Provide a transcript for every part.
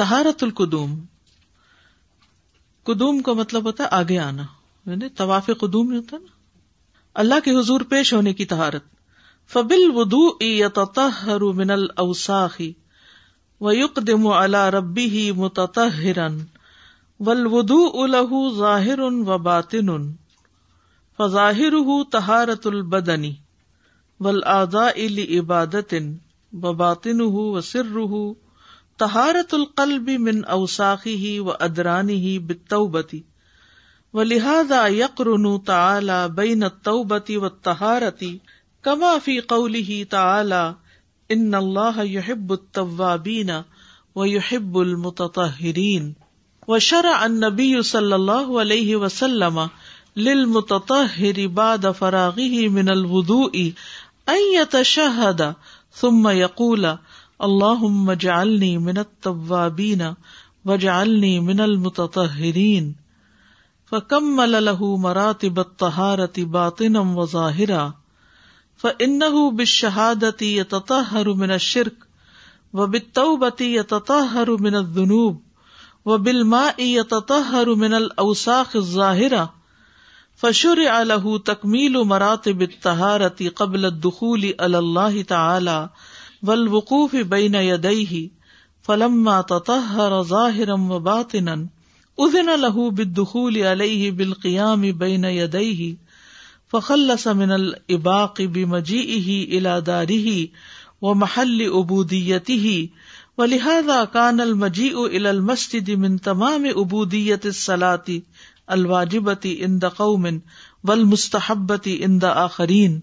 طہارت القدوم، قدوم کا مطلب ہوتا ہے آگے آنا، یعنی طواف قدوم نہیں ہوتا نا، اللہ کے حضور پیش ہونے کی طہارت. فبالوضوء یتطہر من الاوساخ ویقدم علی ربہ متطہرا والوضوء له ظاہر وباطن، فظاہرہ طہارت البدن والاعضاء لعبادۃ، وباطنہ وسرہ طہارت القلب من اوساخہ وادرانہ بالتوبۃ، ولہذا یقرن تعالی بین التوبۃ والطہارۃ کما فی قولہ تعالی ان اللہ یحب التوابین ویحب المتطہرین. وشرع النبی صلی اللہ علیہ وسلم للمتطہر بعد فراغہ من الوضوء ان یتشہد ثم یقول اللہم اجعلنی من التوابین واجعلنی من المتطہرین، فکمل له مراتب الطہارت باطنا وظاہرا، فإنہ بالشہادت یتطہر من الشرک، وبالتوبۃ یتطہر من الذنوب، وبالماء یتطہر من الاوساخ الظاہرہ، فشرع له تکمیل مراتب الطہارت قبل الدخول علی اللہ تعالی والوقوف بین یدیہ، فلما تطہر ظاہرا وباطنا اذن له بالدخول علیہ بالقیام بین یدیہ، فخلص من الاباق بمجیئہ الی دارہ ومحل عبودیتہ، ولہذا کان المجیء الی المسجد من تمام عبودیت الصلاۃ الواجبۃ عند قوم والمستحبۃ عند آخرین.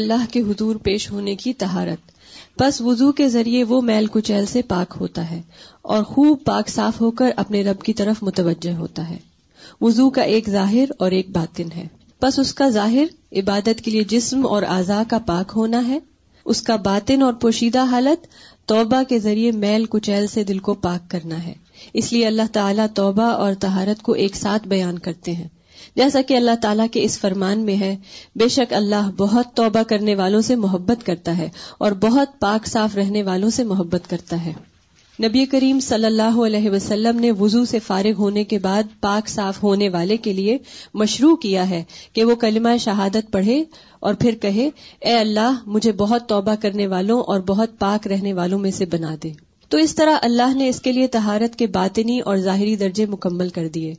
اللہ کے حضور پیش ہونے کی طہارت، بس وضو کے ذریعے وہ میل کچیل سے پاک ہوتا ہے اور خوب پاک صاف ہو کر اپنے رب کی طرف متوجہ ہوتا ہے. وضو کا ایک ظاہر اور ایک باطن ہے، بس اس کا ظاہر عبادت کے لیے جسم اور اعضاء کا پاک ہونا ہے، اس کا باطن اور پوشیدہ حالت توبہ کے ذریعے میل کچیل سے دل کو پاک کرنا ہے. اس لیے اللہ تعالیٰ توبہ اور طہارت کو ایک ساتھ بیان کرتے ہیں، جیسا کہ اللہ تعالیٰ کے اس فرمان میں ہے، بے شک اللہ بہت توبہ کرنے والوں سے محبت کرتا ہے اور بہت پاک صاف رہنے والوں سے محبت کرتا ہے. نبی کریم صلی اللہ علیہ وسلم نے وضو سے فارغ ہونے کے بعد پاک صاف ہونے والے کے لیے مشروع کیا ہے کہ وہ کلمہ شہادت پڑھے اور پھر کہے، اے اللہ مجھے بہت توبہ کرنے والوں اور بہت پاک رہنے والوں میں سے بنا دے. تو اس طرح اللہ نے اس کے لیے طہارت کے باطنی اور ظاہری درجے مکمل کر دیے،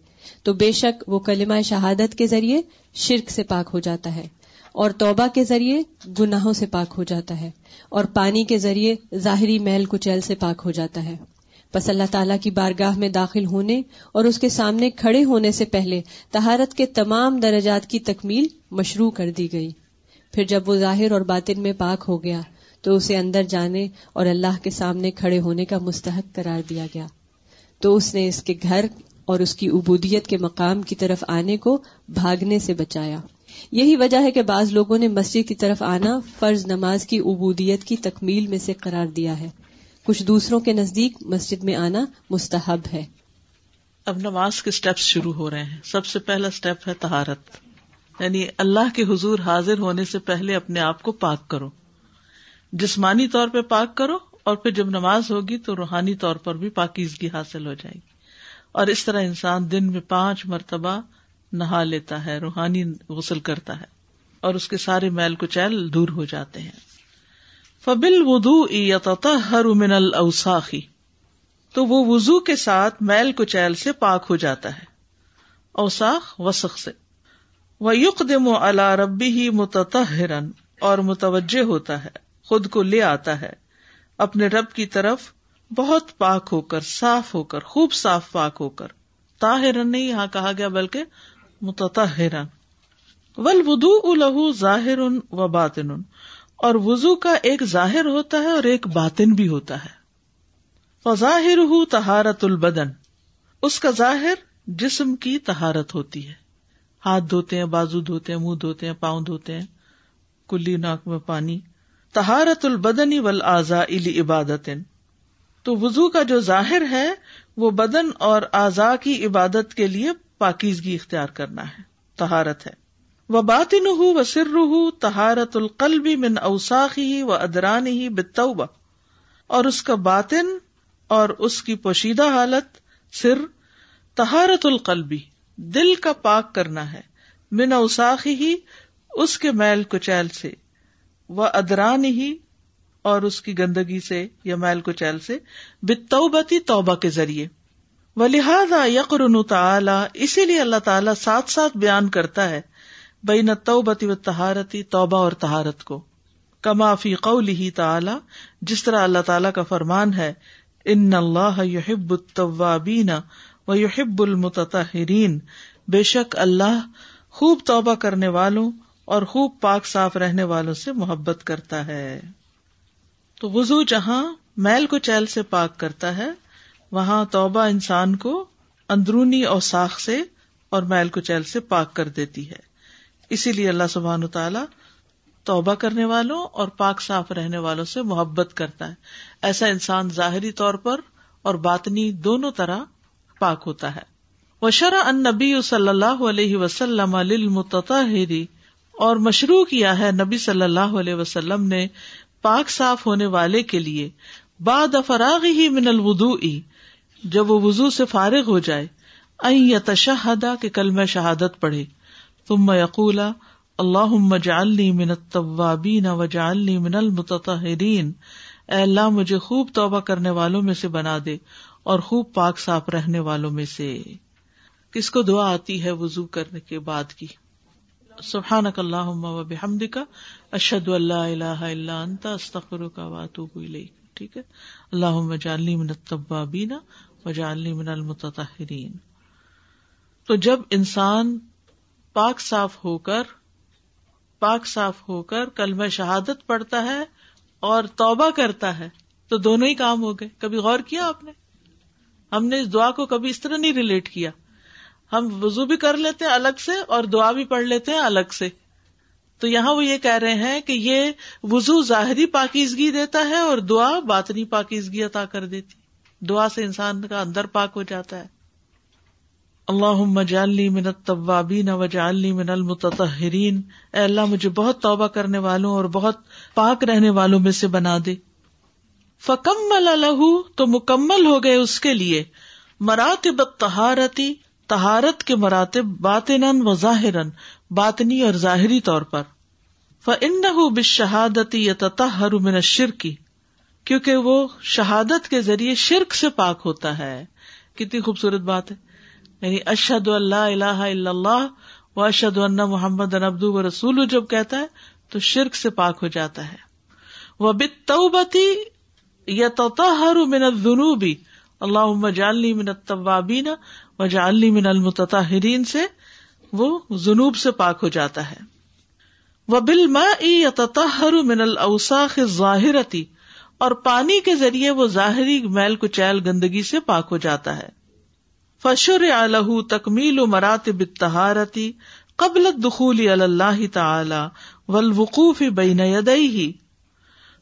تو بے شک وہ کلمہ شہادت کے ذریعے شرک سے پاک ہو جاتا ہے اور توبہ کے ذریعے گناہوں سے پاک ہو جاتا ہے اور پانی کے ذریعے ظاہری میل کچیل سے پاک ہو جاتا ہے. بس اللہ تعالیٰ کی بارگاہ میں داخل ہونے اور اس کے سامنے کھڑے ہونے سے پہلے طہارت کے تمام درجات کی تکمیل مشروع کر دی گئی. پھر جب وہ ظاہر اور باطن میں پاک ہو گیا تو اسے اندر جانے اور اللہ کے سامنے کھڑے ہونے کا مستحق قرار دیا گیا، تو اس نے اس کے گھر اور اس کی عبودیت کے مقام کی طرف آنے کو بھاگنے سے بچایا. یہی وجہ ہے کہ بعض لوگوں نے مسجد کی طرف آنا فرض نماز کی عبودیت کی تکمیل میں سے قرار دیا ہے. کچھ دوسروں کے نزدیک مسجد میں آنا مستحب ہے. اب نماز کے سٹیپس شروع ہو رہے ہیں. سب سے پہلا سٹیپ ہے طہارت، یعنی اللہ کے حضور حاضر ہونے سے پہلے اپنے آپ کو پاک کرو، جسمانی طور پہ پاک کرو اور پھر جب نماز ہوگی تو روحانی طور پر بھی پاکیزگی حاصل ہو جائے گی. اور اس طرح انسان دن میں 5 مرتبہ نہا لیتا ہے، روحانی غسل کرتا ہے اور اس کے سارے میل کچیل دور ہو جاتے ہیں. فبالوضوء یتطہر من الاوساخ، تو وہ وضو کے ساتھ میل کچیل سے پاک ہو جاتا ہے، اوساخ وسخ سے. ویقدم علی ربہ متطہرا، اور متوجہ ہوتا ہے، خود کو لے آتا ہے اپنے رب کی طرف بہت پاک ہو کر، صاف ہو کر، خوب صاف پاک ہو کر. طاہرن نہیں یہاں کہا گیا بلکہ متطہرن. والوضوء لہ ظاہر و باطن، اور وضو کا ایک ظاہر ہوتا ہے اور ایک باطن بھی ہوتا ہے. فظاہرہ طہارت البدن، اس کا ظاہر جسم کی طہارت ہوتی ہے، ہاتھ دھوتے ہیں، بازو دھوتے ہیں، منہ دھوتے ہیں، پاؤں دھوتے ہیں، کلی ناک میں پانی. طہارت البدن والاعضاء لعبادۃ، تو وضو کا جو ظاہر ہے وہ بدن اور اعضاء کی عبادت کے لیے پاکیزگی اختیار کرنا ہے، طہارت ہے. وباطنہ وسرہ طہارت القلب من اوساخہ وادرانہ بالتوبہ، اور اس کا باطن اور اس کی پوشیدہ حالت سر طہارت القلبی دل کا پاک کرنا ہے، من اوساخی ہی اس کے میل کچیل سے، و ادران ہی اور اس کی گندگی سے یا میل کچیل سے، بالتوبتی توبہ کے ذریعے. ولہذا یقرن تعالی، اسی لیے اللہ تعالیٰ ساتھ ساتھ بیان کرتا ہے بین التوبتی والطہارتی، توبہ اور طہارت کو. کما فی قولہ تعالی، جس طرح اللہ تعالیٰ کا فرمان ہے ان اللہ یحب التوابین ویحب المتطہرین، بے شک اللہ خوب توبہ کرنے والوں اور خوب پاک صاف رہنے والوں سے محبت کرتا ہے. تو وضو جہاں میل کو چیل سے پاک کرتا ہے، وہاں توبہ انسان کو اندرونی اوساخ سے اور میل کو چیل سے پاک کر دیتی ہے. اسی لیے اللہ سبحانہ تعالیٰ توبہ کرنے والوں اور پاک صاف رہنے والوں سے محبت کرتا ہے. ایسا انسان ظاہری طور پر اور باطنی دونوں طرح پاک ہوتا ہے. وشرع النبی صلی اللہ علیہ وسلم للمتطہر، اور مشروع کیا ہے نبی صلی اللہ علیہ وسلم نے پاک صاف ہونے والے کے لیے، بعد فراغہ من الوضوء، جب وہ وضو سے فارغ ہو جائے، ان یتشہد، کہ کلمہ شہادت پڑھے، ثم یقول اللہم اجعلنی من التوابین واجعلنی من المتطہرین، اے اللہ مجھے خوب توبہ کرنے والوں میں سے بنا دے اور خوب پاک صاف رہنے والوں میں سے. کس کو دعا آتی ہے وضو کرنے کے بعد کی؟ سبحانک اللہم و بحمدک، اشہد ان لا الہ الا انت، استغفرک و اتوب الیک. ٹھیک ہے، اللہم اجعلنی من التوابین واجعلنی من المتطہرین. تو جب انسان پاک صاف ہو کر کلمہ شہادت پڑھتا ہے اور توبہ کرتا ہے تو دونوں ہی کام ہو گئے. کبھی غور کیا آپ نے؟ ہم نے اس دعا کو کبھی اس طرح نہیں ریلیٹ کیا. ہم وضو بھی کر لیتے ہیں الگ سے اور دعا بھی پڑھ لیتے ہیں الگ سے. تو یہاں وہ یہ کہہ رہے ہیں کہ یہ وضو ظاہری پاکیزگی دیتا ہے اور دعا باطنی پاکیزگی عطا کر دیتی. دعا سے انسان کا اندر پاک ہو جاتا ہے. اللہم اجعلنی من التوابین واجعلنی من المتطہرین، اے اللہ مجھے بہت توبہ کرنے والوں اور بہت پاک رہنے والوں میں سے بنا دے. فکمل لہ، تو مکمل ہو گئے اس کے لیے مراتب الطہارتی، طہارت کے مراتب، باطناً و ظاہراً، باطنی اور ظاہری طور پر. فإنہ بالشہادۃ یتطہر من الشرک، کیونکہ وہ شہادت کے ذریعے شرک سے پاک ہوتا ہے. کتنی خوبصورت بات ہے، یعنی اشہد ان لا الہ الا اللہ و اشہد ان محمدًا عبدہ و رسولہ جب کہتا ہے تو شرک سے پاک ہو جاتا ہے. وبالتوبۃ یتطہر من الذنوب، اللہم اجعلنی من التوابین واجعلنی من المتطہرین سے وہ ذنوب سے پاک ہو جاتا ہے. وبالماء یتطہر من الاوساخ الظاہرۃ، اور پانی کے ذریعے وہ ظاہری میل کچیل گندگی سے پاک ہو جاتا ہے. فشرع لہ تکمیل مراتب الطہارۃ قبل الدخول علی اللہ تعالی والوقوف بین یدیہ،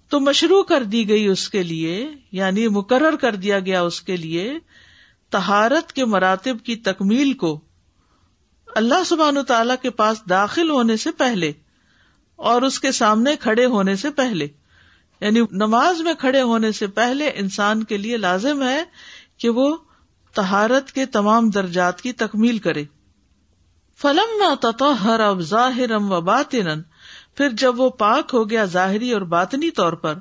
تو مشروع کر دی گئی اس کے لیے، یعنی مقرر کر دیا گیا اس کے لیے طہارت کے مراتب کی تکمیل کو اللہ سبحانہ وتعالیٰ کے پاس داخل ہونے سے پہلے اور اس کے سامنے کھڑے ہونے سے پہلے. یعنی نماز میں کھڑے ہونے سے پہلے انسان کے لیے لازم ہے کہ وہ طہارت کے تمام درجات کی تکمیل کرے. فلما تطہر ظاہرا وباطنا، پھر جب وہ پاک ہو گیا ظاہری اور باطنی طور پر،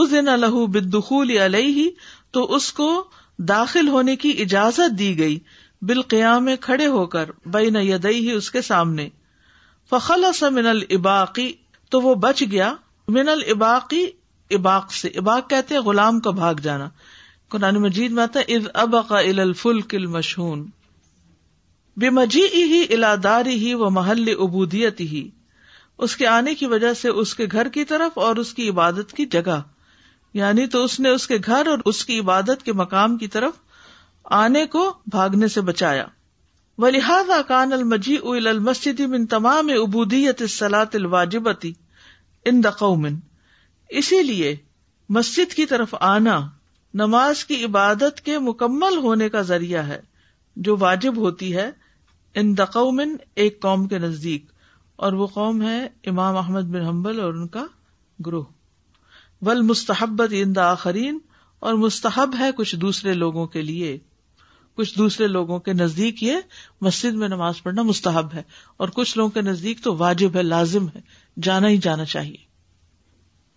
اذن لہ بالدخول علیہ، تو اس کو داخل ہونے کی اجازت دی گئی، بالقیام، کھڑے ہو کر، بین یدیہ، اس کے سامنے. فخلص من الاباق، تو وہ بچ گیا من الاباق، اباق سے. اباق کہتے ہیں غلام کا بھاگ جانا. قرآن مجید میں آتا ہے اذ ابق الى الفلک المشحون، بمجیئہ الی دارہ و محل عبودیتہ، اس کے آنے کی وجہ سے اس کے گھر کی طرف اور اس کی عبادت کی جگہ، یعنی تو اس نے اس کے گھر اور اس کی عبادت کے مقام کی طرف آنے کو بھاگنے سے بچایا. ولہذا کان المجیء الی المسجد من تمام عبودیت الصلاۃ الواجبۃ عند قوم، اسی لیے مسجد کی طرف آنا نماز کی عبادت کے مکمل ہونے کا ذریعہ ہے جو واجب ہوتی ہے، عند قوم، ایک قوم کے نزدیک، اور وہ قوم ہے امام احمد بن حنبل اور ان کا گروہ. والمستحبۃ عند آخرین، اور مستحب ہے کچھ دوسرے لوگوں کے لیے، کچھ دوسرے لوگوں کے نزدیک یہ مسجد میں نماز پڑھنا مستحب ہے، اور کچھ لوگوں کے نزدیک تو واجب ہے، لازم ہے، جانا ہی جانا چاہیے۔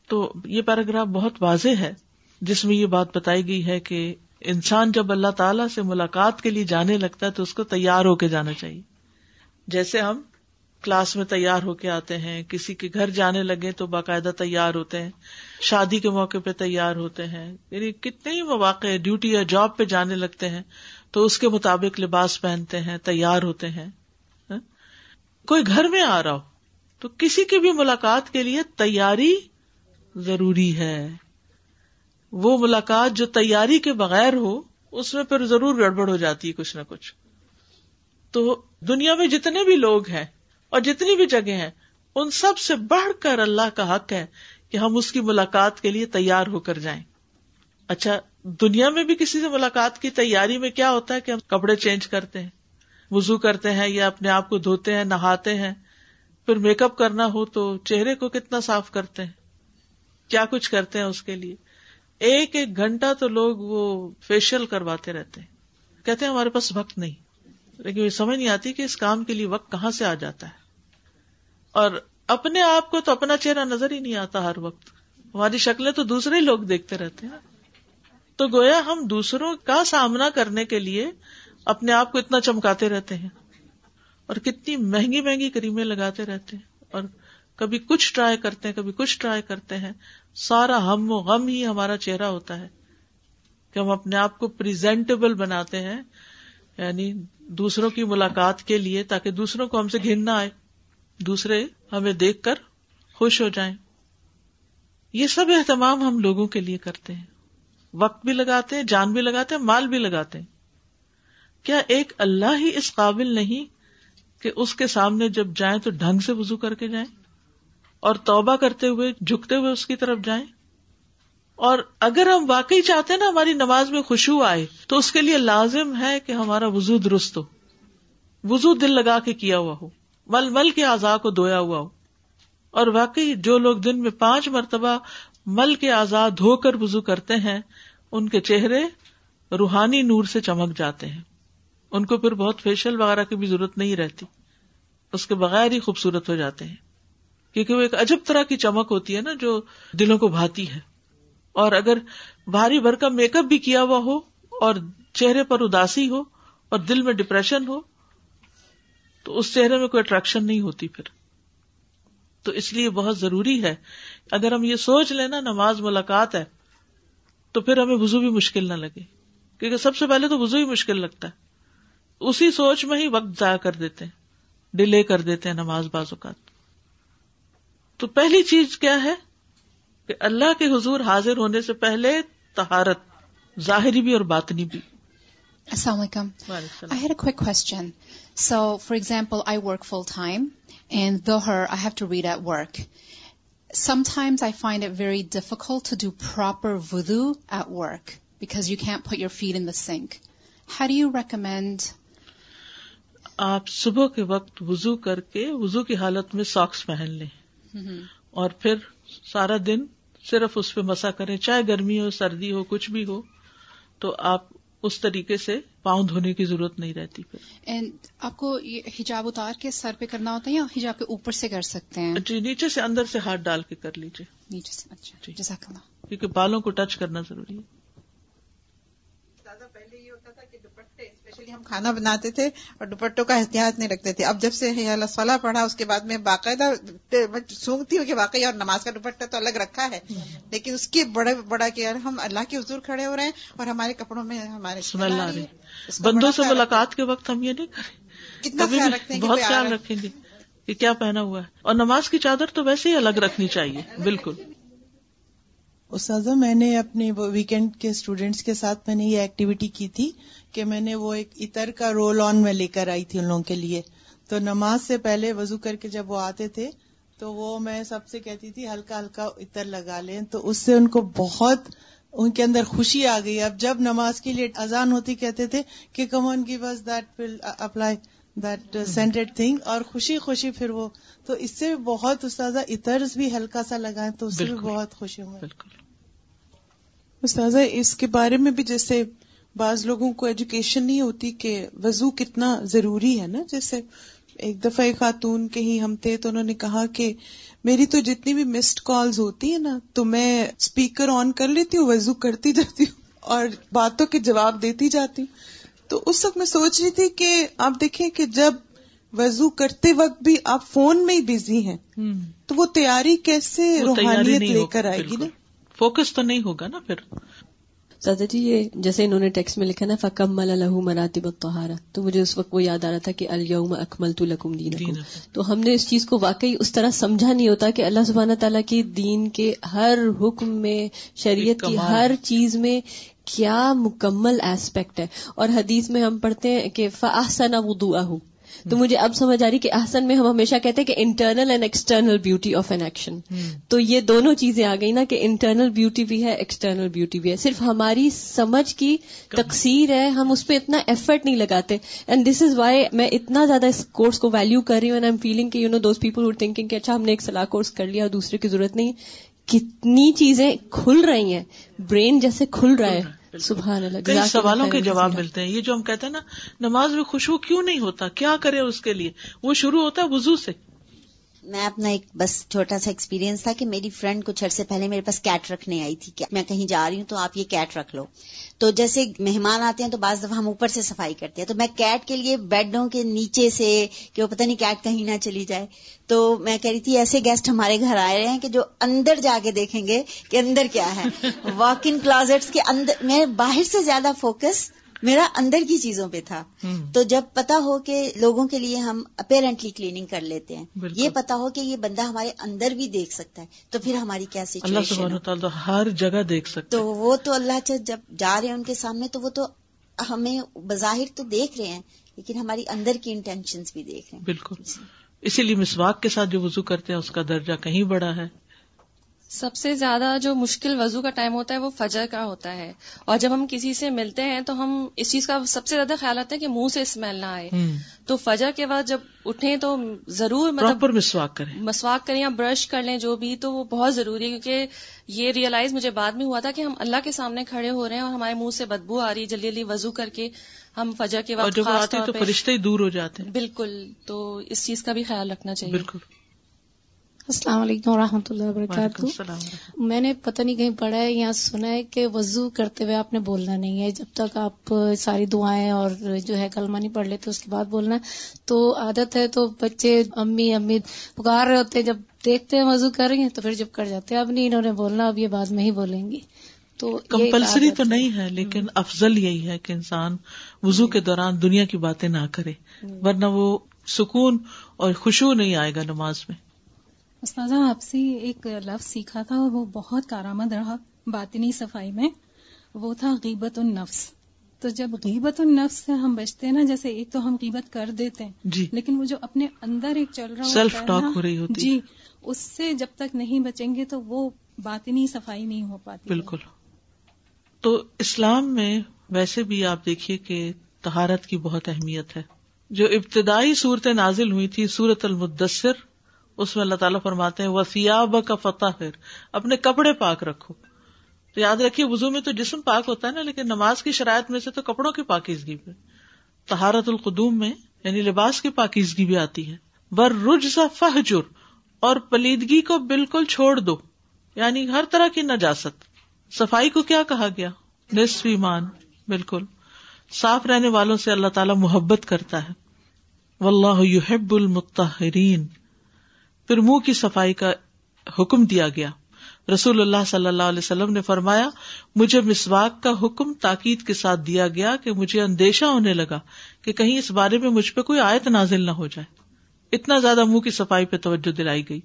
تو یہ پیراگراف بہت واضح ہے جس میں یہ بات بتائی گئی ہے کہ انسان جب اللہ تعالیٰ سے ملاقات کے لیے جانے لگتا ہے تو اس کو تیار ہو کے جانا چاہیے۔ جیسے ہم کلاس میں تیار ہو کے آتے ہیں، کسی کے گھر جانے لگے تو باقاعدہ تیار ہوتے ہیں، شادی کے موقع پہ تیار ہوتے ہیں، یعنی کتنے ہی مواقع، ڈیوٹی یا جاب پہ جانے لگتے ہیں تو اس کے مطابق لباس پہنتے ہیں، تیار ہوتے ہیں۔ کوئی گھر میں آ رہا ہو تو کسی کی بھی ملاقات کے لیے تیاری ضروری ہے۔ وہ ملاقات جو تیاری کے بغیر ہو اس میں پھر ضرور گڑبڑ ہو جاتی ہے کچھ نہ کچھ۔ تو دنیا میں جتنے بھی لوگ ہیں اور جتنی بھی جگہ ہیں، ان سب سے بڑھ کر اللہ کا حق ہے کہ ہم اس کی ملاقات کے لیے تیار ہو کر جائیں۔ اچھا، دنیا میں بھی کسی سے ملاقات کی تیاری میں کیا ہوتا ہے کہ ہم کپڑے چینج کرتے ہیں، وضو کرتے ہیں، یا اپنے آپ کو دھوتے ہیں، نہاتے ہیں، پھر میک اپ کرنا ہو تو چہرے کو کتنا صاف کرتے ہیں، کیا کچھ کرتے ہیں اس کے لیے۔ ایک ایک گھنٹہ تو لوگ وہ فیشیل کرواتے رہتے ہیں، کہتے ہیں ہمارے پاس وقت نہیں، لیکن یہ سمجھ نہیں آتی کہ اس کام کے لیے وقت کہاں سے آ جاتا ہے۔ اور اپنے آپ کو تو اپنا چہرہ نظر ہی نہیں آتا، ہر وقت ہماری شکلیں تو دوسرے لوگ دیکھتے رہتے ہیں۔ تو گویا ہم دوسروں کا سامنا کرنے کے لیے اپنے آپ کو اتنا چمکاتے رہتے ہیں، اور کتنی مہنگی مہنگی کریمیں لگاتے رہتے ہیں، اور کبھی کچھ ٹرائی کرتے ہیں، کبھی کچھ ٹرائی کرتے ہیں۔ سارا ہم و غم ہی ہمارا چہرہ ہوتا ہے کہ ہم اپنے آپ کو پریزنٹیبل بناتے ہیں، یعنی دوسروں کی ملاقات کے لیے، تاکہ دوسروں کو ہم سے گھن نہ آئے، دوسرے ہمیں دیکھ کر خوش ہو جائیں۔ یہ سب اہتمام ہم لوگوں کے لیے کرتے ہیں، وقت بھی لگاتے ہیں، جان بھی لگاتے ہیں، مال بھی لگاتے ہیں۔ کیا ایک اللہ ہی اس قابل نہیں کہ اس کے سامنے جب جائیں تو ڈھنگ سے وضو کر کے جائیں، اور توبہ کرتے ہوئے، جھکتے ہوئے اس کی طرف جائیں؟ اور اگر ہم واقعی چاہتے ہیں نا ہماری نماز میں خشوع آئے، تو اس کے لیے لازم ہے کہ ہمارا وضو درست ہو، وضو دل لگا کے کیا ہوا ہو، مل مل کے اعضاء کو دھویا ہوا ہو۔ اور واقعی جو لوگ دن میں 5 مرتبہ مل کے اعضاء دھو کر وضو کرتے ہیں، ان کے چہرے روحانی نور سے چمک جاتے ہیں، ان کو پھر بہت فیشل وغیرہ کی بھی ضرورت نہیں رہتی، اس کے بغیر ہی خوبصورت ہو جاتے ہیں، کیونکہ وہ ایک عجب طرح کی چمک ہوتی ہے نا جو دلوں کو بھاتی ہے۔ اور اگر بھاری بھر کا میک اپ بھی کیا ہوا ہو، اور چہرے پر اداسی ہو، اور دل میں ڈپریشن ہو، تو اس چہرے میں کوئی اٹریکشن نہیں ہوتی پھر۔ تو اس لیے بہت ضروری ہے، اگر ہم یہ سوچ لیں نا نماز ملاقات ہے، تو پھر ہمیں وضو بھی مشکل نہ لگے، کیونکہ سب سے پہلے تو وضو ہی مشکل لگتا ہے، اسی سوچ میں ہی وقت ضائع کر دیتے ہیں، ڈیلے کر دیتے ہیں نماز بعض اوقات۔ تو پہلی چیز کیا ہے کہ اللہ کے حضور حاضر ہونے سے پہلے طہارت، ظاہری بھی اور باطنی بھی۔ السلام علیکم۔ I had a quick question. So, for example, I work full time and dhuhr I have to read at work. Sometimes I find it very difficult to do proper wudu at work because you can't put your feet in the sink. How do you recommend? آپ صبح کے وقت وضو کر کے وضو کی حالت میں ساکس پہن لیں، اور پھر سارا دن صرف اس پہ مسا کریں، چاہے گرمی ہو، سردی ہو، کچھ بھی ہو، تو آپ اس طریقے سے پاؤں دھونے کی ضرورت نہیں رہتی۔ اینڈ آپ کو حجاب اتار کے سر پہ کرنا ہوتا ہے یا حجاب کے اوپر سے کر سکتے ہیں؟ جی، نیچے سے، اندر سے ہاتھ ڈال کے کر لیجیے، نیچے سے۔ اچھا، جزاک اللہ۔ کیونکہ بالوں کو ٹچ کرنا ضروری ہے۔ ہم کھانا بناتے تھے اور دوپٹوں کا احتیاط نہیں رکھتے تھے، اب جب سے حیا اللہ صلاح پڑھا اس کے بعد میں باقاعدہ سونگتی ہوں کہ واقعی، اور نماز کا دوپٹہ تو الگ رکھا ہے، لیکن اس کے بڑے بڑا کہ ہم اللہ کے حضور کھڑے ہو رہے ہیں اور ہمارے کپڑوں میں ہمارے بندوں سے ملاقات کے وقت ہم یہ نہیں کریں، کتنا خیال رکھتے ہیں، بہت خیال رکھیں گے کہ کیا پہنا ہوا ہے، اور نماز کی چادر تو ویسے ہی الگ رکھنی چاہیے، بالکل۔ استاذہ، میں نے اپنے ویکینڈ کے اسٹوڈینٹس کے ساتھ میں نے یہ ایکٹیویٹی کی تھی کہ میں نے وہ ایک عطر کا رول آن میں لے کر آئی تھی ان لوگوں کے لیے، تو نماز سے پہلے وضو کر کے جب وہ آتے تھے تو وہ میں سب سے کہتی تھی ہلکا ہلکا عطر لگا لیں، تو اس سے ان کو بہت، ان کے اندر خوشی آ گئی۔ اب جب نماز کے لیے اذان ہوتی کہتے تھے کہ come on give us that, will apply that scented thing, اور خوشی خوشی پھر وہ، تو اس سے بہت استاذہ عطرز بھی ہلکا سا لگائیں تو اس سے بھی بہت خوشی ہوئی۔ استاذہ اس کے بارے میں بھی جیسے بعض لوگوں کو ایجوکیشن نہیں ہوتی کہ وضو کتنا ضروری ہے نا. جیسے ایک دفعہ ایک خاتون کہیں ہم تھے تو انہوں نے کہا کہ میری تو جتنی بھی مسڈ کالز ہوتی ہیں نا تو میں اسپیکر آن کر لیتی ہوں, وضو کرتی جاتی ہوں اور باتوں کے جواب دیتی جاتی ہوں. تو اس وقت میں سوچ رہی تھی کہ آپ دیکھیں کہ جب وضو کرتے وقت بھی آپ فون میں ہی بزی ہیں تو وہ تیاری کیسے روحانیت لے کر آئے گی نا, فوکس تو نہیں ہوگا نا. پھر سادہ جی یہ جیسے انہوں نے ٹیکسٹ میں لکھا نا فَكَمَّلَ لَهُ مَرَاتِبَ الطَّهَارَةِ, تو مجھے اس وقت وہ یاد آ رہا تھا کہ الْيَوْمَ أَكْمَلْتُ لَكُمْ دِينَكُمْ. تو ہم نے اس چیز کو واقعی اس طرح سمجھا نہیں ہوتا کہ اللہ سبحانہ تعالیٰ کی دین کے ہر حکم میں, شریعت کی ہر چیز میں کیا مکمل ایسپیکٹ ہے. اور حدیث میں ہم پڑھتے ہیں کہ فَأَحْسَنَ وُضُوءَهُ, تو مجھے اب سمجھ آ رہی کہ احسن میں ہم ہمیشہ کہتے ہیں کہ internal and external beauty of an action. تو یہ دونوں چیزیں آ گئی نا کہ انٹرنل بیوٹی بھی ہے, ایکسٹرنل بیوٹی بھی ہے. صرف ہماری سمجھ کی تقصیر ہے, ہم اس پہ اتنا ایفرٹ نہیں لگاتے. اینڈ دس از وائی میں اتنا زیادہ اس کورس کو ویلیو کر رہی ہوں. اینڈ آئی ایم فیلنگ کہ you know those people who thinking کہ اچھا ہم نے ایک سلاح کورس کر لیا, دوسرے کی ضرورت نہیں. کتنی چیزیں کھل رہی ہیں, برین جیسے کھل رہا ہے. سبحان اللہ, کئی سوالوں کے جواب ملتے ہیں. یہ جو ہم کہتے ہیں نا نماز میں خشوع کیوں نہیں ہوتا, کیا کرے اس کے لیے, وہ شروع ہوتا ہے وضو سے. میں اپنا ایک بس چھوٹا سا ایکسپیرینس تھا کہ میری فرینڈ کچھ عرصے پہلے میرے پاس کیٹ رکھنے آئی تھی کہ میں کہیں جا رہی ہوں تو آپ یہ کیٹ رکھ لو. تو جیسے مہمان آتے ہیں تو بعض دفعہ ہم اوپر سے صفائی کرتے ہیں, تو میں کیٹ کے لیے بیڈوں کے نیچے سے کہ وہ پتہ نہیں کیٹ کہیں نہ چلی جائے. تو میں کہہ رہی تھی ایسے گیسٹ ہمارے گھر آئے رہے ہیں کہ جو اندر جا کے دیکھیں گے کہ اندر کیا ہے. واک ان کلازٹس کے اندر میں باہر سے زیادہ فوکس میرا اندر کی چیزوں پہ تھا. تو جب پتا ہو کہ لوگوں کے لیے ہم اپیرنٹلی کلیننگ کر لیتے ہیں, یہ پتا ہو کہ یہ بندہ ہمارے اندر بھی دیکھ سکتا ہے تو پھر ہماری کیا سچویشن. اللہ سبحانہ تعالیٰ ہر جگہ دیکھ سکتا ہے. تو وہ تو اللہ جب جا رہے ہیں ان کے سامنے تو وہ تو ہمیں بظاہر تو دیکھ رہے ہیں لیکن ہماری اندر کی انٹینشنز بھی دیکھ رہے ہیں. بالکل, اسی لیے مسواک کے ساتھ جو وضو کرتے ہیں اس کا درجہ کہیں بڑا ہے. سب سے زیادہ جو مشکل وضو کا ٹائم ہوتا ہے وہ فجر کا ہوتا ہے. اور جب ہم کسی سے ملتے ہیں تو ہم اس چیز کا سب سے زیادہ خیال آتا ہے کہ منہ سے اسمیل نہ آئے. تو فجر کے بعد جب اٹھیں تو ضرور پراپر مسواک کریں, مسواک کریں یا برش کر لیں جو بھی, تو وہ بہت ضروری ہے. کیونکہ یہ ریئلائز مجھے بعد میں ہوا تھا کہ ہم اللہ کے سامنے کھڑے ہو رہے ہیں اور ہمارے منہ سے بدبو آ رہی ہے, جلدی جلدی وضو کر کے ہم فجر کے وقت خاص طور پہ فرشتے دور ہو جاتے ہیں. بالکل, تو اس چیز کا بھی خیال رکھنا چاہیے. بالکل. السلام علیکم ورحمۃ اللہ وبرکاتہ. میں نے پتہ نہیں کہیں پڑھا ہے یا سنا ہے کہ وضو کرتے ہوئے آپ نے بولنا نہیں ہے جب تک آپ ساری دعائیں اور جو ہے کلمہ نہیں پڑھ لیتے, اس کے بعد بولنا ہے. تو عادت ہے تو بچے امی امی پکار رہے ہوتے ہیں, جب دیکھتے ہیں وضو کر رہی ہیں تو پھر جب کر جاتے ہیں اب نہیں انہوں نے بولنا, اب یہ بعد میں ہی بولیں گی. تو کمپلسری تو نہیں ہے لیکن افضل یہی ہے کہ انسان وضو کے دوران دنیا کی باتیں نہ کرے, ورنہ وہ سکون اور خشوع نہیں آئے گا نماز میں. استاذہ آپ سے ایک لفظ سیکھا تھا اور وہ بہت کارآمد رہا باطنی صفائی میں, وہ تھا غیبت النفس. تو جب غیبت النفس سے ہم بچتے ہیں نا, جیسے ایک تو ہم غیبت کر دیتے ہیں جی, لیکن وہ جو اپنے اندر ایک چل رہا سیلف ٹاک ہو رہی ہوتی جی, اس سے جب تک نہیں بچیں گے تو وہ باطنی صفائی نہیں ہو پاتی. بالکل. تو اسلام میں ویسے بھی آپ دیکھیے کہ طہارت کی بہت اہمیت ہے. جو ابتدائی صورتیں نازل ہوئی تھی سورۃ المدثر, اس میں اللہ تعالیٰ فرماتے ہیں وَثِيَابَكَ فَطَهِّرْ, اپنے کپڑے پاک رکھو. تو یاد رکھیے وضو میں تو جسم پاک ہوتا ہے نا, لیکن نماز کی شرائط میں سے تو کپڑوں کی پاکیزگی بھی, طہارت القدوم میں یعنی لباس کی پاکیزگی بھی آتی ہے. وَالرُّجْزَ فَاهْجُرْ, اور پلیدگی کو بالکل چھوڑ دو یعنی ہر طرح کی نجاست. صفائی کو کیا کہا گیا؟ نصف ایمان. بالکل, صاف رہنے والوں سے اللہ تعالیٰ محبت کرتا ہے. وَاللَّهُ يُحِبُّ الْمُطَّهِّرِينَ. پھر منہ کی صفائی کا حکم دیا گیا. رسول اللہ صلی اللہ علیہ وسلم نے فرمایا مجھے مسواک کا حکم تاکید کے ساتھ دیا گیا کہ مجھے اندیشہ ہونے لگا کہ کہیں اس بارے میں مجھ پہ کوئی آیت نازل نہ ہو جائے, اتنا زیادہ منہ کی صفائی پہ توجہ دلائی گئی.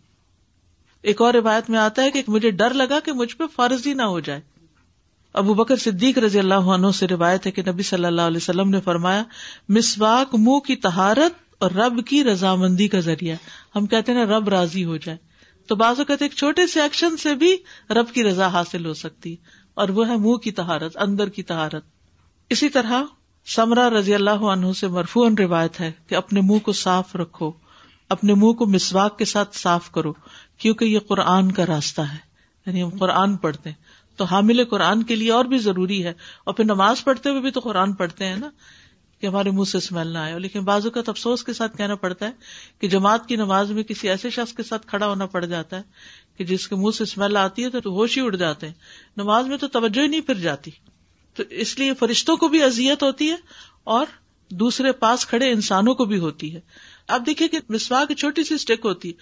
ایک اور روایت میں آتا ہے کہ مجھے ڈر لگا کہ مجھ پہ فرض ہی نہ ہو جائے. ابو بکر صدیق رضی اللہ عنہ سے روایت ہے کہ نبی صلی اللہ علیہ وسلم نے فرمایا مسواک منہ کی طہارت اور رب کی رضامندی کا ذریعہ. ہم کہتے ہیں نا رب راضی ہو جائے, تو بعض اوقات ایک چھوٹے سے ایکشن سے بھی رب کی رضا حاصل ہو سکتی, اور وہ ہے منہ کی طہارت, اندر کی طہارت. اسی طرح سمرہ رضی اللہ عنہ سے مرفوعاً روایت ہے کہ اپنے منہ کو صاف رکھو, اپنے منہ کو مسواک کے ساتھ صاف کرو کیونکہ یہ قرآن کا راستہ ہے. یعنی ہم قرآن پڑھتے ہیں تو حامل قرآن کے لیے اور بھی ضروری ہے. اور پھر نماز پڑھتے ہوئے بھی تو قرآن پڑھتے ہیں نا کہ ہمارے منہ سے اسمیل نہ آئے. لیکن بعض اوقات افسوس کے ساتھ کہنا پڑتا ہے کہ جماعت کی نماز میں کسی ایسے شخص کے ساتھ کھڑا ہونا پڑ جاتا ہے کہ جس کے منہ سے اسمیل آتی ہے تو ہوش ہی اڑ جاتے ہیں، نماز میں تو توجہ ہی نہیں پھر جاتی. تو اس لیے فرشتوں کو بھی اذیت ہوتی ہے اور دوسرے پاس کھڑے انسانوں کو بھی ہوتی ہے. آپ دیکھیں کہ مسواک چھوٹی سی اسٹک ہوتی،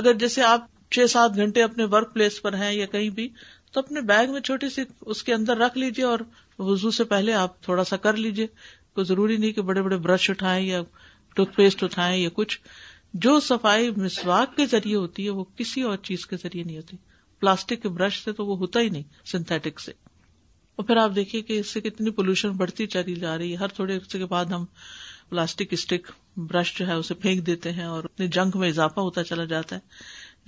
اگر جیسے آپ 6-7 گھنٹے اپنے ورک پلیس پر ہیں یا کہیں بھی تو اپنے بیگ میں چھوٹی سی اس کے اندر رکھ لیجئے اور وضو سے پہلے آپ تھوڑا سا کر لیجئے. کوئی ضروری نہیں کہ بڑے بڑے برش اٹھائیں یا ٹوتھ پیسٹ اٹھائیں یا کچھ. جو صفائی مسواک کے ذریعے ہوتی ہے وہ کسی اور چیز کے ذریعے نہیں ہوتی، پلاسٹک کے برش سے تو وہ ہوتا ہی نہیں، سنتھیٹک سے. اور پھر آپ دیکھیے کہ اس سے کتنی پولوشن بڑھتی چلی جا رہی ہے. ہر تھوڑے عرصے کے بعد ہم پلاسٹک اسٹک برش جو ہے اسے پھینک دیتے ہیں اور اپنے جنک میں اضافہ ہوتا چلا جاتا ہے،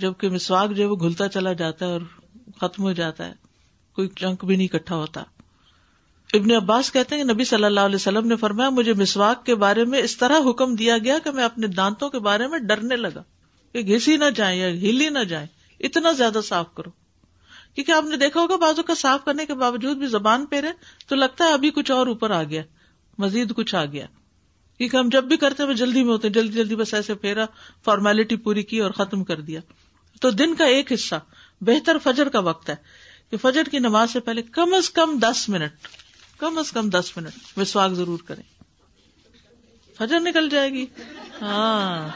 جبکہ مسواک جو ہے وہ گھلتا چلا جاتا ہے اور ختم ہو جاتا ہے، کوئی جنک بھی نہیں اکٹھا ہوتا. ابن عباس کہتے ہیں کہ نبی صلی اللہ علیہ وسلم نے فرمایا مجھے مسواک کے بارے میں اس طرح حکم دیا گیا کہ میں اپنے دانتوں کے بارے میں ڈرنے لگا کہ گھس ہی نہ جائیں یا ہل ہی نہ جائیں، اتنا زیادہ صاف کرو. کیونکہ آپ نے دیکھا ہوگا بازو کا صاف کرنے کے باوجود بھی زبان پہ رہے تو لگتا ہے ابھی کچھ اور اوپر آ گیا، مزید کچھ آ گیا. کیونکہ ہم جب بھی کرتے ہیں وہ جلدی میں ہوتے ہیں، جلدی جلدی بس ایسے پھیرا، فارمیلٹی پوری کی اور ختم کر دیا. تو دن کا ایک حصہ، بہتر فجر کا وقت ہے کہ فجر کی نماز سے پہلے کم از کم 10 منٹ مسواک ضرور کریں، فجر نکل جائے گی. ہاں،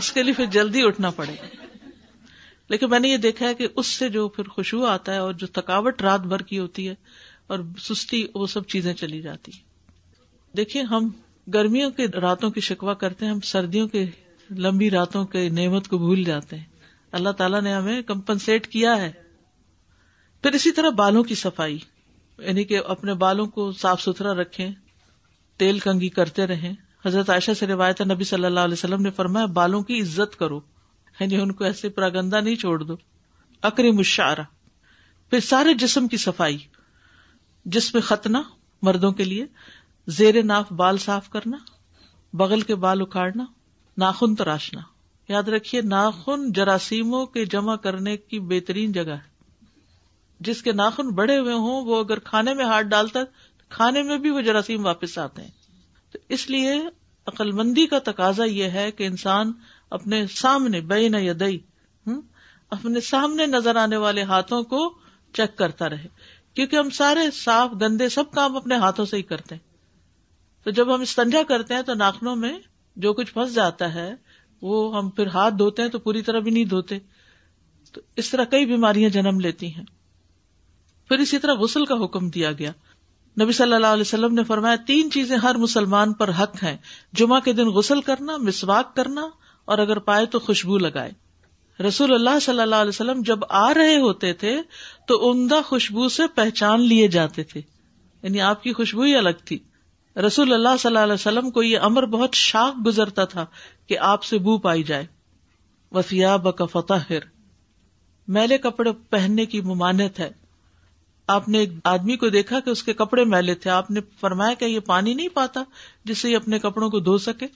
اس کے لیے پھر جلدی اٹھنا پڑے گا. لیکن میں نے یہ دیکھا ہے کہ اس سے جو پھر خشوع آتا ہے اور جو تھکاوٹ رات بھر کی ہوتی ہے اور سستی، وہ سب چیزیں چلی جاتی ہیں. دیکھیں، ہم گرمیوں کے راتوں کی شکوہ کرتے ہیں، ہم سردیوں کے لمبی راتوں کے نعمت کو بھول جاتے ہیں. اللہ تعالیٰ نے ہمیں کمپنسیٹ کیا ہے. پھر اسی طرح بالوں کی صفائی، یعنی کہ اپنے بالوں کو صاف ستھرا رکھیں، تیل کنگھی کرتے رہیں. حضرت عائشہ سے روایت ہے نبی صلی اللہ علیہ وسلم نے فرمایا بالوں کی عزت کرو، یعنی ان کو ایسے پراگندہ نہیں چھوڑ دو. اکرم الشعر. پھر سارے جسم کی صفائی، جس میں ختنہ مردوں کے لیے، زیر ناف بال صاف کرنا، بغل کے بال اکھاڑنا، ناخن تراشنا. یاد رکھیے ناخن جراثیموں کے جمع کرنے کی بہترین جگہ ہے. جس کے ناخن بڑے ہوئے ہوں وہ اگر کھانے میں ہاتھ ڈالتا کھانے میں بھی وہ جراثیم واپس آتے ہیں. تو اس لیے عقل مندی کا تقاضا یہ ہے کہ انسان اپنے سامنے بین یدی، اپنے سامنے نظر آنے والے ہاتھوں کو چیک کرتا رہے، کیونکہ ہم سارے صاف گندے سب کام اپنے ہاتھوں سے ہی کرتے ہیں. تو جب ہم استنجا کرتے ہیں تو ناخنوں میں جو کچھ پھنس جاتا ہے وہ ہم پھر ہاتھ دھوتے ہیں تو پوری طرح بھی نہیں دھوتے، تو اس طرح کئی بیماریاں جنم لیتی ہیں. پھر اسی طرح غسل کا حکم دیا گیا. نبی صلی اللہ علیہ وسلم نے فرمایا 3 چیزیں ہر مسلمان پر حق ہیں، جمعہ کے دن غسل کرنا، مسواک کرنا، اور اگر پائے تو خوشبو لگائے. رسول اللہ صلی اللہ علیہ وسلم جب آ رہے ہوتے تھے تو عمدہ خوشبو سے پہچان لیے جاتے تھے، یعنی آپ کی خوشبو ہی الگ تھی. رسول اللہ صلی اللہ علیہ وسلم کو یہ امر بہت شاق گزرتا تھا کہ آپ سے بو پائی جائے. وَثِيَابَكَ فَطَهِّرْ، میلے کپڑے پہننے کی ممانعت ہے. آپ نے ایک آدمی کو دیکھا کہ اس کے کپڑے میلے تھے، آپ نے فرمایا کہ یہ پانی نہیں پاتا جس سے یہ اپنے کپڑوں کو دھو سکے.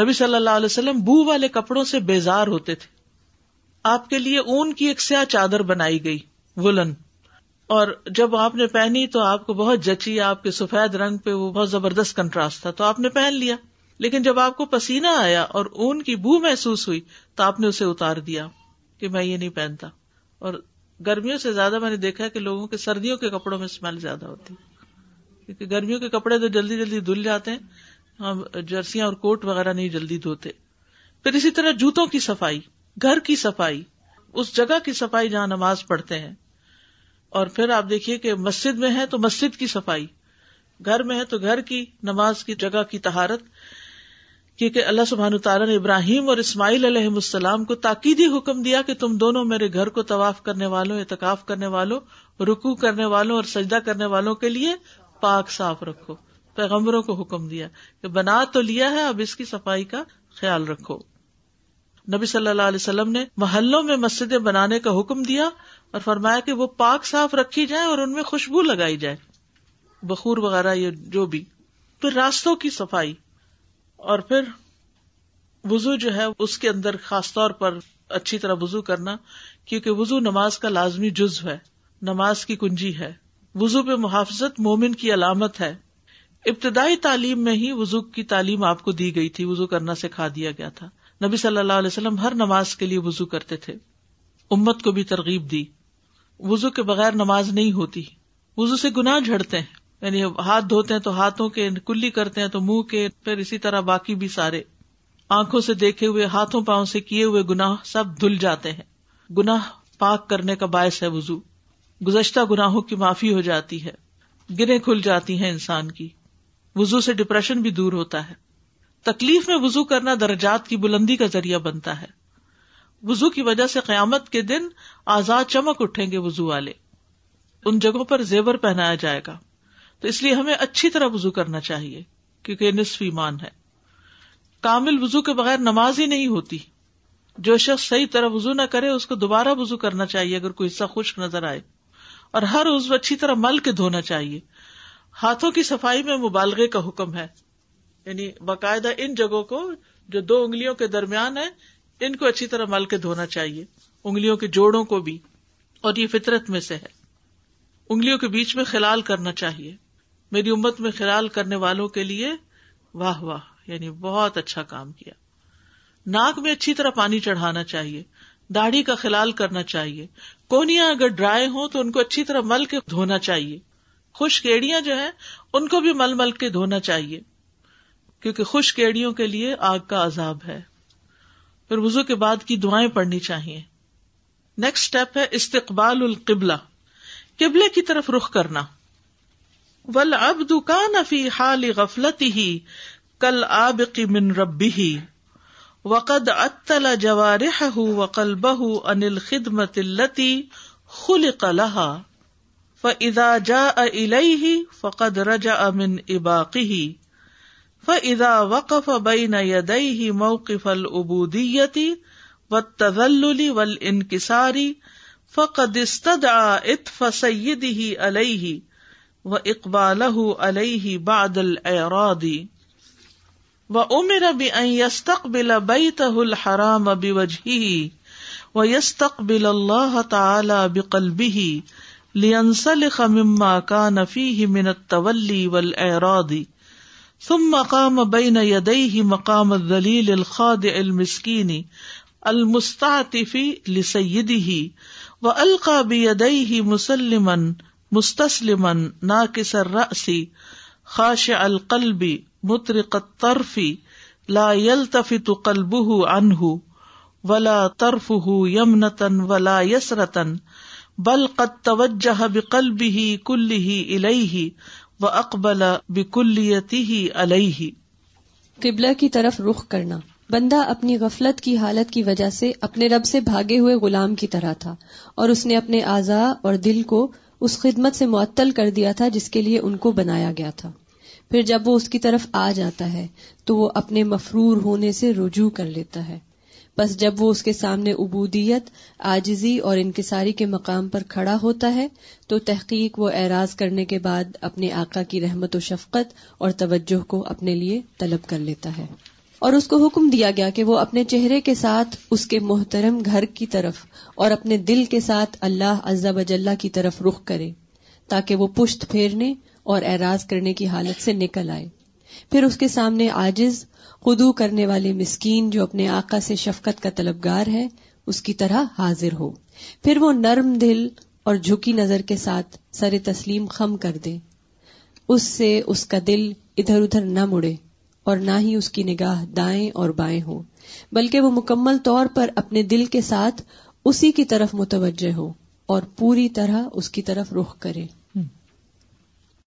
نبی صلی اللہ علیہ وسلم بو والے کپڑوں سے بیزار ہوتے تھے. آپ کے لیے اون کی ایک سیاہ چادر بنائی گئی، وولن، اور جب آپ نے پہنی تو آپ کو بہت جچی، آپ کے سفید رنگ پہ وہ بہت زبردست کنٹراسٹ تھا، تو آپ نے پہن لیا. لیکن جب آپ کو پسینہ آیا اور اون کی بو محسوس ہوئی تو آپ نے اسے اتار دیا کہ میں یہ نہیں پہنتا. اور گرمیوں سے زیادہ میں نے دیکھا کہ لوگوں کے سردیوں کے کپڑوں میں اسمیل زیادہ ہوتی، کیونکہ گرمیوں کے کپڑے تو جلدی جلدی دھل جاتے ہیں، ہم جرسیاں اور کوٹ وغیرہ نہیں جلدی دھوتے. پھر اسی طرح جوتوں کی صفائی، گھر کی صفائی، اس جگہ کی صفائی جہاں نماز پڑھتے ہیں. اور پھر آپ دیکھیے کہ مسجد میں ہے تو مسجد کی صفائی، گھر میں ہے تو گھر کی نماز کی جگہ کی طہارت. کیونکہ اللہ سبحانہ تعالیٰ نے ابراہیم اور اسماعیل علیہ السلام کو تاکیدی حکم دیا کہ تم دونوں میرے گھر کو طواف کرنے والوں، اعتکاف کرنے والوں، رکوع کرنے والوں اور سجدہ کرنے والوں کے لیے پاک صاف رکھو. پیغمبروں کو حکم دیا کہ بنا تو لیا ہے، اب اس کی صفائی کا خیال رکھو. نبی صلی اللہ علیہ وسلم نے محلوں میں مسجدیں بنانے کا حکم دیا اور فرمایا کہ وہ پاک صاف رکھی جائیں اور ان میں خوشبو لگائی جائے، بخور وغیرہ یہ جو بھی. پھر راستوں کی صفائی، اور پھر وضو جو ہے اس کے اندر خاص طور پر اچھی طرح وضو کرنا، کیونکہ وضو نماز کا لازمی جزو ہے. نماز کی کنجی ہے. وضو پہ محافظت مومن کی علامت ہے. ابتدائی تعلیم میں ہی وضو کی تعلیم آپ کو دی گئی تھی، وضو کرنا سکھا دیا گیا تھا. نبی صلی اللہ علیہ وسلم ہر نماز کے لیے وضو کرتے تھے، امت کو بھی ترغیب دی. وضو کے بغیر نماز نہیں ہوتی. وضو سے گناہ جھڑتے ہیں، یعنی ہاتھ دھوتے ہیں تو ہاتھوں کے، کلی کرتے ہیں تو منہ کے، پھر اسی طرح باقی بھی سارے آنکھوں سے دیکھے ہوئے، ہاتھوں پاؤں سے کیے ہوئے گناہ سب دھل جاتے ہیں. گناہ پاک کرنے کا باعث ہے وضو. گزشتہ گناہوں کی معافی ہو جاتی ہے، گناہیں کھل جاتی ہیں انسان کی. وضو سے ڈپریشن بھی دور ہوتا ہے. تکلیف میں وضو کرنا درجات کی بلندی کا ذریعہ بنتا ہے. وضو کی وجہ سے قیامت کے دن آزاد چمک اٹھیں گے وضو والے، ان جگہوں پر زیور پہنایا جائے گا. تو اس لیے ہمیں اچھی طرح وضو کرنا چاہیے، کیونکہ یہ نصف ایمان ہے. کامل وضو کے بغیر نماز ہی نہیں ہوتی. جو شخص صحیح طرح وضو نہ کرے اس کو دوبارہ وضو کرنا چاہیے اگر کوئی حصہ خشک نظر آئے، اور ہر عضو اچھی طرح مل کے دھونا چاہیے. ہاتھوں کی صفائی میں مبالغے کا حکم ہے، یعنی باقاعدہ ان جگہوں کو جو دو انگلیوں کے درمیان ہے ان کو اچھی طرح مل کے دھونا چاہیے، انگلیوں کے جوڑوں کو بھی. اور یہ فطرت میں سے ہے. انگلیوں کے بیچ میں خلال کرنا چاہیے. میری امت میں خلال کرنے والوں کے لیے واہ واہ، یعنی بہت اچھا کام کیا. ناک میں اچھی طرح پانی چڑھانا چاہیے. داڑھی کا خلال کرنا چاہیے. کونیاں اگر ڈرائی ہوں تو ان کو اچھی طرح مل کے دھونا چاہیے. خشک ایڑیاں جو ہیں ان کو بھی مل مل کے دھونا چاہیے، کیونکہ خشک ایڑیوں کے لیے آگ کا عذاب ہے. پھر وضو کے بعد کی دعائیں پڑھنی چاہیے. نیکسٹ سٹیپ ہے استقبال القبلہ، قبلے کی طرف رخ کرنا. والعبد کان فی حال غفلته کالعابق من ربه وقد عطل جوارحه وقلبه عن الخدمة التي خلق لها فإذا جاء إليه فقد رجع من إباقه فَإِذَا وَقَفَ بَيْنَ يَدَيْهِ مَوْقِفَ الْعُبُودِيَّةِ وَالتَّذَلُّلِ وَالْإِنْكِسَارِ فَقَدْ اسْتَدْعَى عِطْفَ سَيِّدِهِ عَلَيْهِ وَإِقْبَالَهُ عَلَيْهِ بَعْدَ الْإِعْرَاضِ وَأُمِرَ بِأَنْ يَسْتَقْبِلَ بَيْتَهُ الْحَرَامَ بِوَجْهِهِ وَيَسْتَقْبِلَ اللَّهَ تَعَالَى بِقَلْبِهِ لِيَنْسَلِخَ مِمَّا كَانَ فِيهِ مِنَ التَّوَلِّي وَالْإِعْرَاضِ ثم قام بين يديه مقام الذليل الخاضع المسكين المستعطف لسيده وألقى بيديه مسلما مستسلما ناكس الرأس خاشع القلب مطرق الطرف لا يلتفت قلبه عنه ولا طرفه يمنة ولا يسرة بل قد توجه بقلبه كله إليه وَأَقْبَلَ بِكُلِّيَتِهِ عَلَيْهِ. قبلہ کی طرف رخ کرنا. بندہ اپنی غفلت کی حالت کی وجہ سے اپنے رب سے بھاگے ہوئے غلام کی طرح تھا، اور اس نے اپنے اعضاء اور دل کو اس خدمت سے معطل کر دیا تھا جس کے لیے ان کو بنایا گیا تھا. پھر جب وہ اس کی طرف آ جاتا ہے تو وہ اپنے مفرور ہونے سے رجوع کر لیتا ہے. بس جب وہ اس کے سامنے عبودیت، عاجزی اور انکساری کے مقام پر کھڑا ہوتا ہے تو تحقیق وہ اعراض کرنے کے بعد اپنے آقا کی رحمت و شفقت اور توجہ کو اپنے لیے طلب کر لیتا ہے. اور اس کو حکم دیا گیا کہ وہ اپنے چہرے کے ساتھ اس کے محترم گھر کی طرف اور اپنے دل کے ساتھ اللہ عز و جل کی طرف رخ کرے، تاکہ وہ پشت پھیرنے اور اعراض کرنے کی حالت سے نکل آئے. پھر اس کے سامنے عاجز، خضوع کرنے والے مسکین جو اپنے آقا سے شفقت کا طلبگار ہے اس کی طرح حاضر ہو. پھر وہ نرم دل اور جھکی نظر کے ساتھ سر تسلیم خم کر دے. اس سے اس کا دل ادھر ادھر نہ مڑے اور نہ ہی اس کی نگاہ دائیں اور بائیں ہو، بلکہ وہ مکمل طور پر اپنے دل کے ساتھ اسی کی طرف متوجہ ہو اور پوری طرح اس کی طرف رخ کرے.